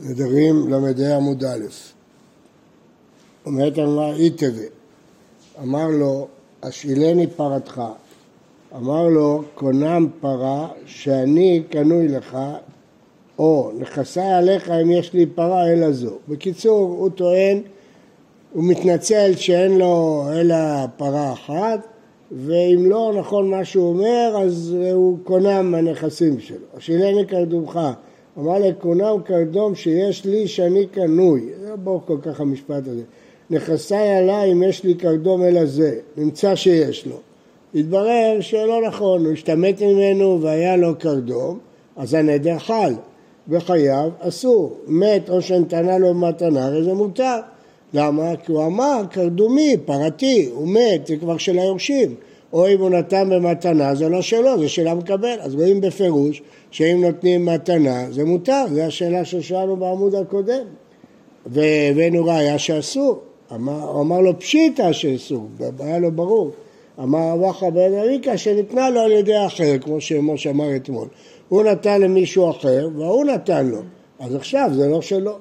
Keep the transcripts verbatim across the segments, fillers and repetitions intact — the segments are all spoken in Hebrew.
נדרים למדי עמוד א'. אומרת אמרה איתווה, אמר לו, אשאילני פרתך. אמר לו, קונם פרה שאני קנוי לך, או נכסי עליך אם יש לי פרה אלא זו. בקיצור, הוא טוען, הוא מתנצל שאין לו אלא פרה אחת, ואם לא נכון מה שהוא אומר, אז הוא קונם הנכסים שלו. אשאילני קרדומך. אמר לקונם קרדום שיש לי שאני קנוי. זה בוא כל כך המשפט הזה. נכסי עליי אם יש לי קרדום אלא זה. נמצא שיש לו. התברר שלא נכון, הוא השתמט ממנו והיה לו קרדום, אז הנדר חל, וחייב אסור, מת או שנתנה לו מתנה, הרי זה מותר. למה? כי הוא אמר, קרדומי, פרתי, הוא מת, זה כבר של היורשים, או אם הוא נתן במתנה, זה לא שלו, זה שלה מקבל. אז רואים בפירוש שאם נותנים מתנה, זה מותר, זו השאלה ששאלנו בעמוד הקודם, והבאנו ראיה שאסור, הוא אמר לו פשיטה שאסור, היה לו ברור. אמר אבחה בן אריקה שניתנה לו על ידי אחר, כמו שמשה אמר אתמול. הוא נתן למישהו אחר, והוא נתן לו. אז עכשיו זה לא שלו.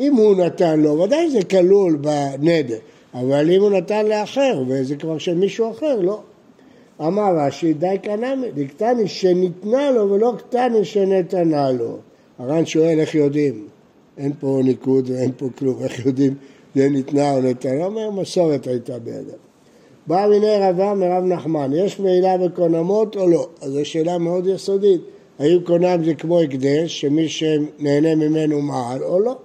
אם הוא נתן לו, ודאי זה כלול בנדר. אבל אם הוא נתן לאחר, וזה כבר של מישהו אחר, לא. אמר רש"י, די קנמי, דקטני שניתנה לו ולא קטני שנתנה לו. הר"ן שואל איך יודעים. אין פה ניקוד ואין פה כלום. איך יודעים זה ניתנה או נתנה? אומר, מסורת הייתה בידם. בא מיני רבה מרב נחמן, יש מעילה בקונמות או לא? אז זו שאלה מאוד יסודית. האם קונם זה כמו הקדש, שמי שנהנה ממנו מעל או לא?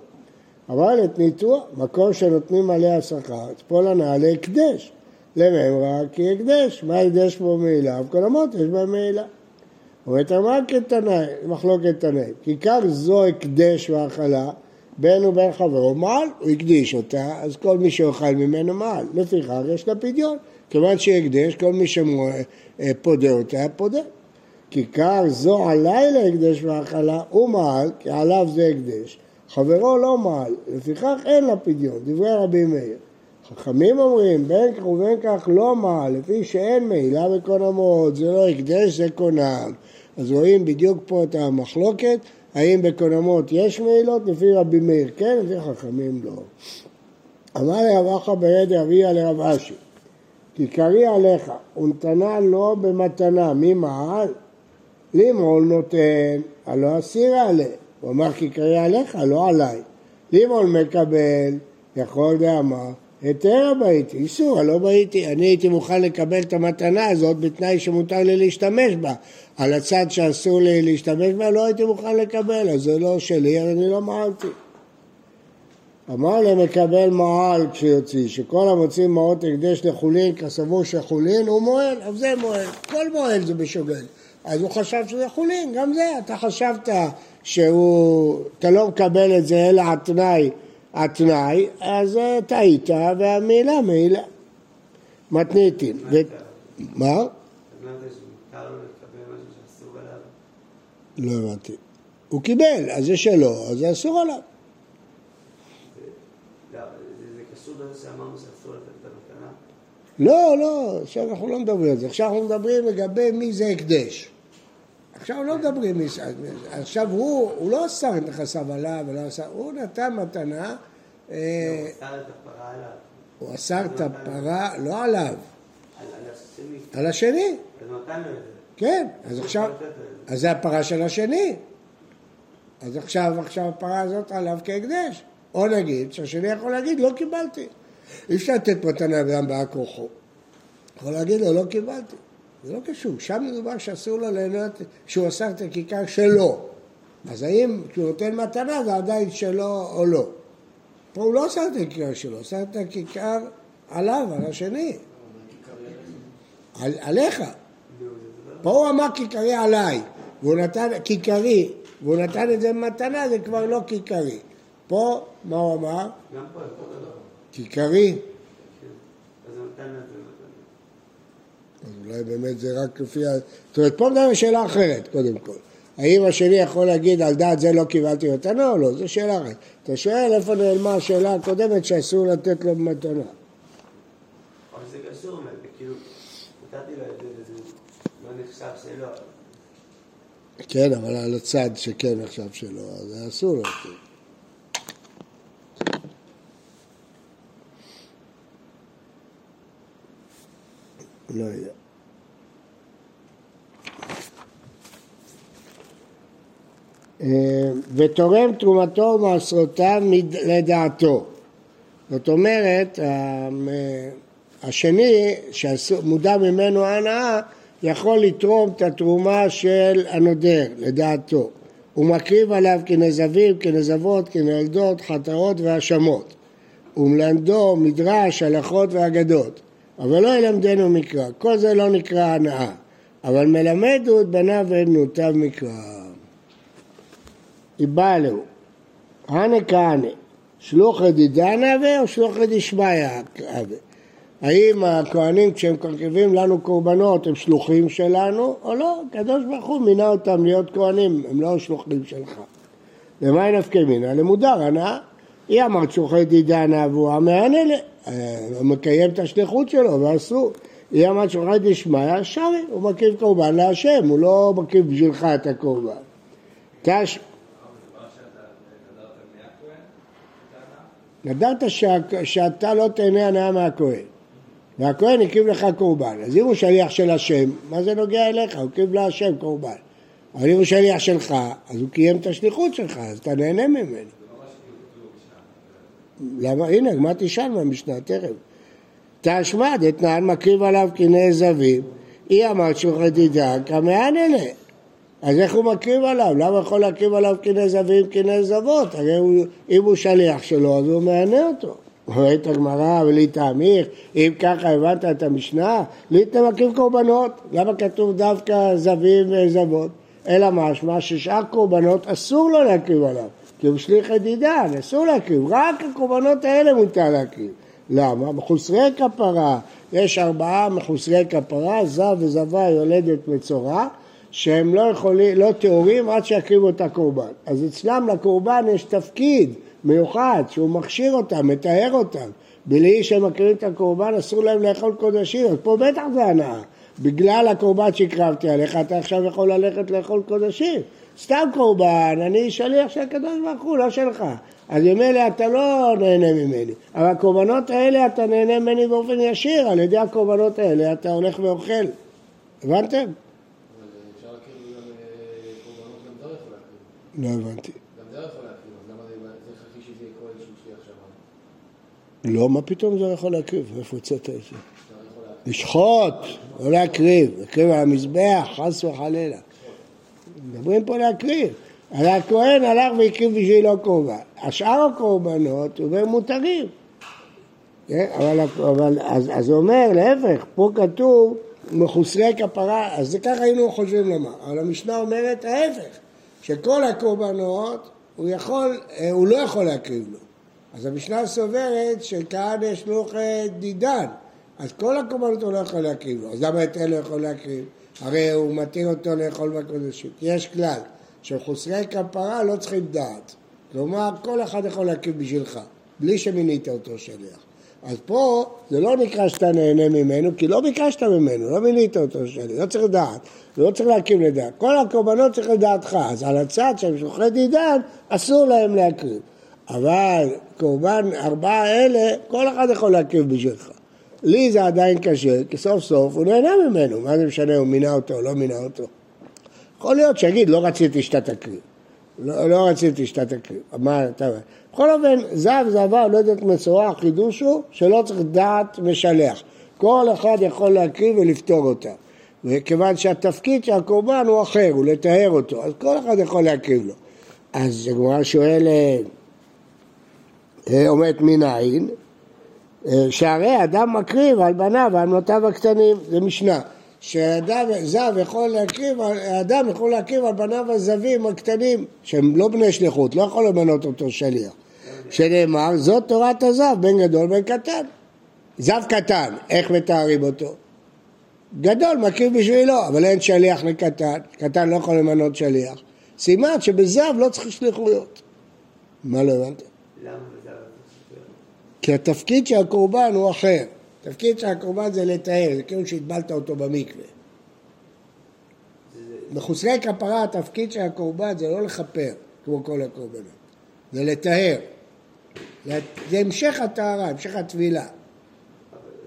אבל את ניתוח, מקום שנותנים עליה שכר, תפול הנעלה הקדש. למאמרה, כי הקדש, מה הקדש בו מעילה? בקונמות יש בה מעילה. אומרת אמרה כתנאי, מחלוקת תנאים, כי כך זו הקדש והאכלה, בין ובין חברו מעל, הוא הקדיש אותה, אז כל מי שאוכל ממנו מעל. לפיכך יש לה פדיון. כיוון שהקדש, כל מי שפודה אותה, פודה. כיכר זו עליי להקדש והאכלה, הוא מעל, כי עליו זה הקדש. חברו לא מעל, לפיכך אין לה פדיון. דברי רבי מאיר. חכמים אומרים, בין כך ובין כך לא מעל, לפי שאין מעילה בקונמות, זה לא הקדש, זה קונם. אז רואים בדיוק פה את המחלוקת, האם בקונמות יש מעילות? לפי רבי מאיר כן, לפי חכמים לא. אמר לרב אחא ברד אביה לרב אשי, כי קרי עליך, ונתנה לו במתנה, מי מעל? למעול נותן, הלא אסירה עליה. הוא אמר, כי קרי עליך, לא עליי. למעול מקבל, יכול דאמר, היתר הבאיתי, איסור, הלא באיתי. אני הייתי מוכן לקבל את המתנה הזאת בתנאי שמותר לי להשתמש בה. על הצד שאסור לי להשתמש בה, לא הייתי מוכן לקבל, אז זה לא שלי, אני לא מעלתי. אמר למקבל מעל כשיוציא, שכל המוציא מעות הקדש לחולין, כסבור שחולין הוא מועל, אז זה מועל, כל מועל זה בשוגג. אז הוא חשב שזה חולין, גם זה, אתה חשבת שהוא, אתה לא מקבל את זה אלא התנאי, התנאי, אז תהית, והמילה מילה. מתניתין. מה? לא הבנתי. הוא קיבל, אז זה שלו, אז זה אסור עליו. זה קשור לזה שאמרנו שאסור לתת את המתנה? לא, לא, עכשיו אנחנו לא מדברים על זה. עכשיו אנחנו מדברים לגבי מי זה הקדש. עכשיו לא מדברים מי זה הקדש. עכשיו הוא לא אסר את נכסיו עליו, הוא נתן מתנה. הוא אסר את הפרה עליו. הוא אסר את הפרה, לא עליו. על השני. אז נתן לו את זה. כן, אז עכשיו, אז זה הפרה של השני, אז עכשיו, עכשיו הפרה הזאת עליו כהקדש, או נגיד, שהשני יכול להגיד, לא קיבלתי, אי אפשר לתת מתנה גם בא כוחו, יכול להגיד לו, לא קיבלתי, זה לא קשור, שם מדובר שאסור לו ליהנות, שהוא אסר את הכיכר שלו, אז האם כשהוא נותן מתנה, זה עדיין שלו או לא, פה הוא לא אסר את הכיכר שלו, אסר את הכיכר עליו, על השני, על, עליך, פה הוא אמר כיכרי עליי, והוא נתן כיכרי, והוא נתן את זה מתנה, זה כבר לא כיכרי. פה, מה הוא אמר? גם פה, פה לא. כיכרי. אז הוא נתן את זה. אז אולי באמת זה רק לפי... זאת אומרת, פה מדבר שאלה אחרת, קודם כל. האם השני יכול להגיד, על דעת זה לא קיבלתי מתנה או לא? זו שאלה אחרת. אתה שואל איפה נעלמה השאלה הקודמת שאסור לתת לו מתנה. אבל זה קשור, כאילו, נתתי לו את זה. כן, אבל על הצד שכן עכשיו שלא, אז זה אסור לו. לא יודע. ותורם תרומתו ומעשרותיו לדעתו. זאת אומרת, השני שמודע ממנו הנאה יכול לתרום את התרומה של הנודר לדעתו. הוא מקריב עליו כנזבים, כנזבות, כנולדות, חטאות והשמות. הוא מלמדו מדרש, הלכות ואגדות. אבל לא ילמדנו מקרא, כל זה לא נקרא הנאה. אבל מלמדו את בניו ואת בנותיו מקרא. איבלו, הנה כהנה, שלוחי דידנה או שלוחי דשמיה? האם הכהנים כשהם קרקבים לנו קורבנות הם שלוחים שלנו או לא? הקדוש ברוך הוא מינה אותם להיות כהנים, הם לא שלוחים שלך. למה היא נפקי מינה? למודר, הנאה. היא אמרת שלוחי דידנה והוא המענה לה, הוא מקיים את השליחות שלו ועשו. היא אמרת שלוחי דשמיה, שרי, הוא מקיב קורבן להשם, הוא לא מקיב בשבילך את הקורבן. תש... נדרת שאתה לא תהנה הנאה מהכהן, והכהן הקיב לך קורבן, אז אם הוא שליח של השם, מה זה נוגע אליך? הוא קיב לה השם קורבן. אבל אם הוא שליח שלך, אז הוא קיים את השליחות שלך, אז אתה נהנה ממנו. למה? הנה, מה תשאל מהמשנה תרם? תשמע, דתנן מקריב עליו כנא זבים, היא אמרת שלוחי דידה, כמען אלה. אז איך הוא מקריב עליו? למה יכול להקריב עליו כנא זבים, כנא זבות? הרי הוא, אם הוא שליח שלו, אז הוא מענה אותו. הוא רואה את הגמרא ולהתאמיך, אם ככה הבנת את המשנה, להתמקריב קורבנות. למה כתוב דווקא זבים וזבות? אלא משמע ששאר קורבנות אסור לו להקריב עליו, כי הוא שליח דידן, אסור להקריב, רק הקורבנות האלה מותר להקריב. למה? מחוסרי כפרה, יש ארבעה מחוסרי כפרה, זב וזבה יולדת מצורע, שהם לא יכולים, לא תיאורים עד שיקריבו את הקורבן. אז אצלם לקורבן יש תפקיד מיוחד שהוא מכשיר אותם, מתאר אותם. בלי שהם מקריבים את הקורבן אסור להם לאכול קודשים. אז פה בטח זה הנאה. בגלל הקורבן שקרבתי עליך אתה עכשיו יכול ללכת לאכול קודשים. סתם קורבן, אני שליח של הקדוש ברוך הוא, לא שלך. אז ממילא אתה לא נהנה ממני. אבל הקורבנות האלה אתה נהנה ממני באופן ישיר. על ידי הקורבנות האלה אתה הולך ואוכל. הבנתם? לא הבנתי. גם זה יכול להקריב, אז למה זה חכי שזה יקרוא איזשהו שליח שמה? לא, מה פתאום זה יכול להקריב? איפה יצאת את זה? לשחוט, לא להקריב, להקריב על המזבח, חס וחלילה. מדברים פה להקריב. אז הכהן הלך והקריב בשביל לא קורבן. השאר הקורבנות הוא מותרים. אז הוא אומר, להפך, פה כתוב מחוסרי כפרה, אז זה ככה היינו חושבים למה. אבל המשנה אומרת ההפך. שכל הקורבנות הוא יכול, הוא לא יכול להקריב לו. אז המשנה סוברת שכהן יש שלוחי דידן, אז כל הקורבנות הוא לא יכול להקריב לו. אז למה את אלה יכול להקריב? הרי הוא מתיר אותו לאכול בקודשים. יש כלל שחוסרי כפרה לא צריכים דעת. כלומר, כל אחד יכול להקריב בשבילך, בלי שמינית אותו שליח. אז פה זה לא נקרא שאתה נהנה ממנו, כי לא ביקשת ממנו, לא מילית אותו שלי, לא צריך לדעת, לא צריך להקים לדעת. כל הקורבנות צריך לדעתך, אז על הצד שהם שלוחי דידן, אסור להם להקריב. אבל קורבן ארבעה אלה, כל אחד יכול להקריב בשבילך. לי זה עדיין קשה, כי סוף סוף הוא נהנה ממנו, מה זה משנה, הוא מינה אותו או לא מינה אותו. יכול להיות שיגיד, לא רציתי שאתה תקריב. לא, לא רציתי שאתה תקריב. מה אתה אומר? בכל אופן, זב, זבה, הולדת מצורע, החידוש הוא שלא צריך דעת משלח. כל אחד יכול להקריב ולפתור אותה. וכיוון שהתפקיד של הקורבן הוא אחר, הוא לטהר אותו, אז כל אחד יכול להקריב לו. אז הגמרא שואל, אומרת מניין, שהרי אדם מקריב על בניו ועל בנותיו הקטנים, זה משנה. שאדם זב יכול להקריב, האדם יכול להקריב על בניו הזבים הקטנים, שהם לא בני שליחות, לא יכול למנות אותו שליח. שנאמר, זאת תורת הזב, בן גדול בן קטן. זב קטן, איך מתארים אותו? גדול, מקריב בשבילו, אבל אין שליח לקטן, קטן לא יכול למנות שליח. סימן שבזב לא צריך שליחויות. מה לא הבנת? למה בזב לא צריך שליחויות? כי התפקיד של הקורבן הוא אחר. תפקיד של הקורבן זה לתאר, זה כאילו שהתבלת אותו במקווה. מחוסרי כפרה, התפקיד של הקורבן זה לא לחפר, כמו כל הקורבנות. זה לתאר. זה, זה המשך התארה, המשך התבילה. אבל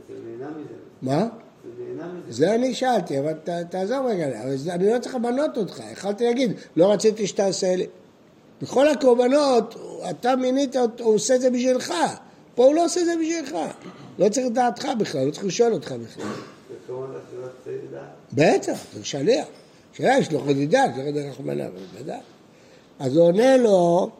זה נהנה מזה. מה? זה נהנה מזה. זה אני שאלתי, אבל ת, תעזור רגע, אני לא צריך לבנות אותך, יכלתי להגיד, לא רציתי שתעשה לי. בכל הקורבנות, אתה מינית, הוא עושה את זה בשבילך, פה הוא לא עושה את זה בשבילך. לא צריך לדעתך בכלל, לא צריך לשאול אותך בכלל. בטח, אתה שליח. שליח, יש לו חדידה, זה חדידה רחמנה, אבל בדעת. אז הוא עונה לו,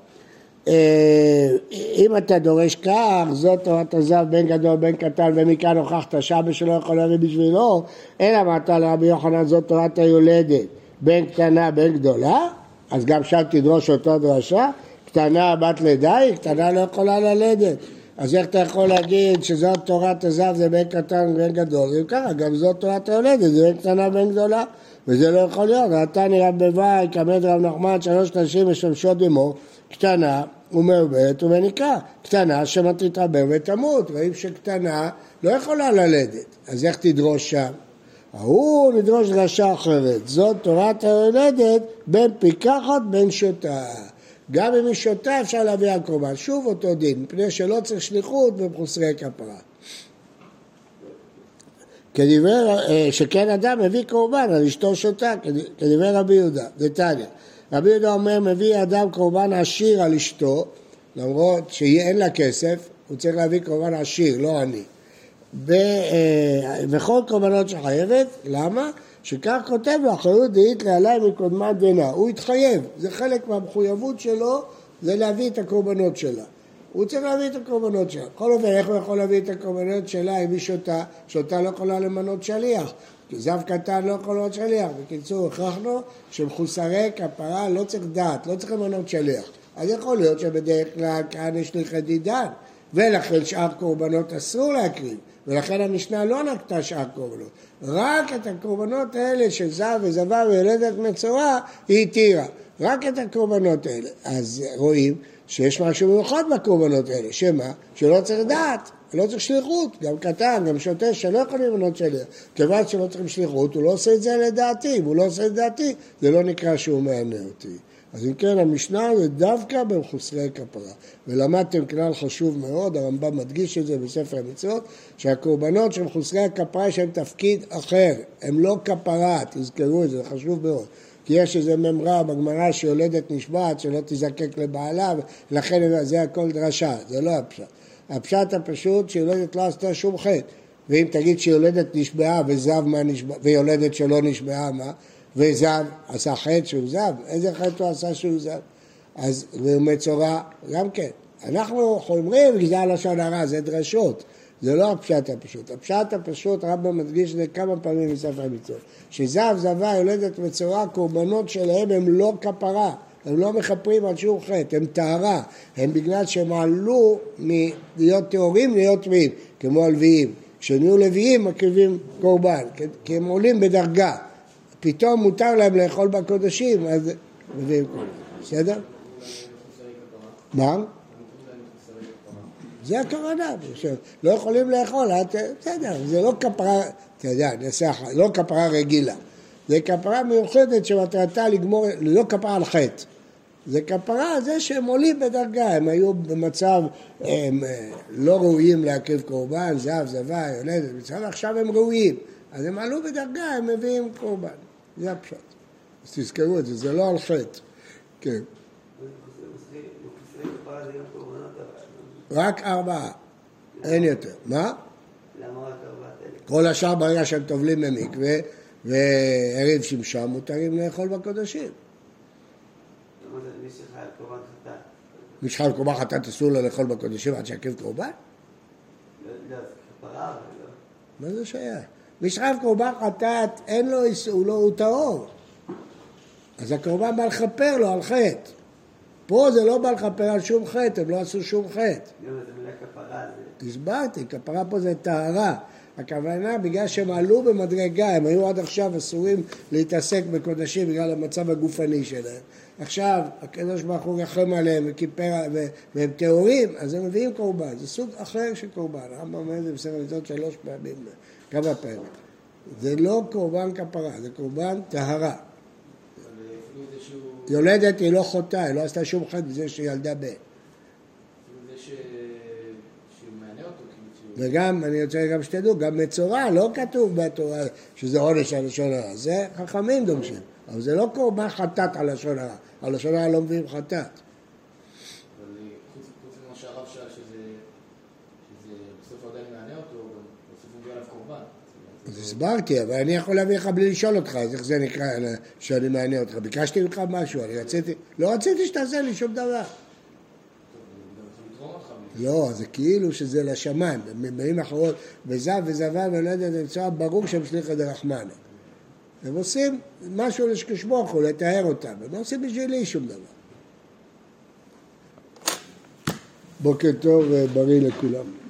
אם אתה דורש כך, זאת תורת הזב בן גדול בן קטן ומכאן הוכחת שמה שלא יכול להביא בשבילו, אלא אמרתה לרבי יוחנן זאת תורת היולדת, בן קטנה בן גדולה, אז גם שם תדרוש אותו דרשה, קטנה בת לידה, היא קטנה לא יכולה ללדת, אז איך אתה יכול להגיד שזאת תורת הזב זה בן קטן בן גדול, אם ככה גם זאת תורת היולדת, זה בן קטנה בן גדולה, וזה לא יכול להיות, אתה נראה בבית, כמד רב נחמן, שלוש נשים משמשות במור, קטנה ומעובדת ומניקה, קטנה שמתתרבר ותמות, רואים שקטנה לא יכולה ללדת, אז איך תדרוש שם? ההוא נדרוש דרשה אחרת, זאת תורת היולדת בין פיקחת בין שותה, גם אם היא שותה אפשר להביא על קורבן, שוב אותו דין, מפני שלא צריך שליחות ומחוסרי כפרה. כדבר, שכן אדם מביא קורבן על אשתו שותה, כדבר רבי יהודה, דתניא. רבי יהודה אומר, מביא אדם קורבן עשיר על אשתו, למרות שאין לה כסף, הוא צריך להביא קורבן עשיר, לא אני. וכל קורבנות שחייבת, למה? שכך כותב לו, אחריות דאית לעלי מקודמת דנא. הוא התחייב, זה חלק מהמחויבות שלו, זה להביא את הקורבנות שלה. הוא צריך להביא את הקורבנות שלה. בכל אופן, איך הוא יכול להביא את הקורבנות שלה אם היא שותה? שותה לא יכולה למנות שליח. זב קטן לא יכול להיות שליח. בקיצור, הכרחנו שמחוסרי כפרה לא צריך דעת, לא צריך למנות שליח. אז יכול להיות שבדרך כלל כאן יש לי חדידן, ולכן שאר קורבנות אסור להקריב, ולכן המשנה לא נקטה שאר קורבנות. רק את הקורבנות האלה של זב וזבה ויולדת מצורע היא התירה. רק את הקורבנות האלה. אז רואים שיש משהו מיוחד בקורבנות האלה, שמה? שלא צריך דעת. לא צריך שליחות, גם קטן, גם שוטה, שלא יכולים לבנות שליח. כיוון שלא צריכים שליחות, הוא לא עושה את זה לדעתי, אם הוא לא עושה את דעתי, זה לא נקרא שהוא מענה אותי. אז אם כן, המשנה זה דווקא במחוסרי כפרה. ולמדתם כלל חשוב מאוד, הרמב"ם מדגיש את זה בספר המצוות, שהקורבנות של מחוסרי הכפרה יש להם תפקיד אחר, הם לא כפרה, תזכרו את זה, זה חשוב מאוד. כי יש איזה ממרה בגמרא שיולדת נשבעת, שלא תזקק לבעלה, ולכן זה הכל דרשה, זה לא הפשט. הפשט הפשוט שיולדת לא עשתה שום חטא, ואם תגיד שיולדת נשבעה וזב מה נשבע, ויולדת שלא נשבעה מה, וזב עשה חטא שהוא זב, איזה חטא הוא עשה שהוא זב? אז הוא מצורע, גם כן. אנחנו חומרים גזל לשון הרע, זה דרשות, זה לא הפשט הפשוט. הפשט הפשוט, הרמב"ם מדגיש את זה כמה פעמים בספר המצוות, שזב זבה יולדת מצורע, קורבנות שלהם הם לא כפרה, הם לא מחפרים על שום חטא, הם טהרה, הם בגלל שהם עלו מלהיות טהורים להיות טמאים, כמו הלוויים. כשנהיו לוויים מקריבים קורבן, כי הם עולים בדרגה. פתאום מותר להם לאכול בקודשים, אז מביאים קורבן. בסדר? מה? זה הכוונה, לא יכולים לאכול, בסדר, זה לא כפרה, אתה יודע, לא כפרה רגילה. זה כפרה מיוחדת שמטרתה לגמור, לא כפרה על חטא. זה כפרה זה שהם עולים בדרגה, הם היו במצב, הם לא ראויים להקריב קורבן, זב, זבה, יולדת, מצב, עכשיו הם ראויים. אז הם עלו בדרגה, הם מביאים קורבן. זה הפשט. אז תזכרו את זה, זה לא על חטא. כן. רק ארבעה, אין יותר. מה? למה רק ארבעה? כל השאר ברגע שהם טובלים במקווה, וערב שמשם מותרים לאכול בקודשים. מי שחייב קורבן חטאת? מי שחייב קורבן חטאת אסור לו לאכול בקודשים עד שיקריב קורבן? לא, זה כפרה, אבל לא. מה זה שייך? מי שחייב קורבן חטאת, אין לו, הוא טהור. אז הקורבן בא לכפר לו על חטא. פה זה לא בא לכפר על שום חטא, הם לא עשו שום חטא. לא, זה מילה כפרה. הסברתי, כפרה פה זה טהרה. הכוונה, בגלל שהם עלו במדרגה, הם היו עד עכשיו אסורים להתעסק בקודשים בגלל המצב הגופני שלהם. עכשיו, הקדוש ברוך הוא רחם עליהם והם טהורים, אז הם מביאים קורבן. זה סוג אחר של קורבן. הרמב"ם אומר את זה בספר המצוות שלוש פעמים, כמה פעמים. זה לא קורבן כפרה, זה קורבן טהרה. יולדת היא לא חוטאה, היא לא עשתה שום חטא בזה שהיא ילדה בן. זה שהוא מענה אותו, כאילו... וגם, אני רוצה גם שתדעו, גם מצורע לא כתוב בתורה שזה עונש על לשון הרע. זה חכמים דורשים, אבל זה לא קורבן חטאת על לשון הרע. על לשון הרע לא מביאים חטאת. אז הסברתי, אבל אני יכול להביא לך בלי לשאול אותך, אז איך זה נקרא שאני מעניין אותך? ביקשתי לך משהו, אני רציתי, לא רציתי שתעשה לי שום דבר. לא, זה כאילו שזה לשמן, במילים אחרות, וזב וזבה, ואני לא יודע, זה מצוין ברור שמשליך את הרחמנה. הם עושים משהו לשכשמוכו, לתאר אותם, הם לא עושים בשבילי שום דבר. בוקר טוב ובריא לכולם.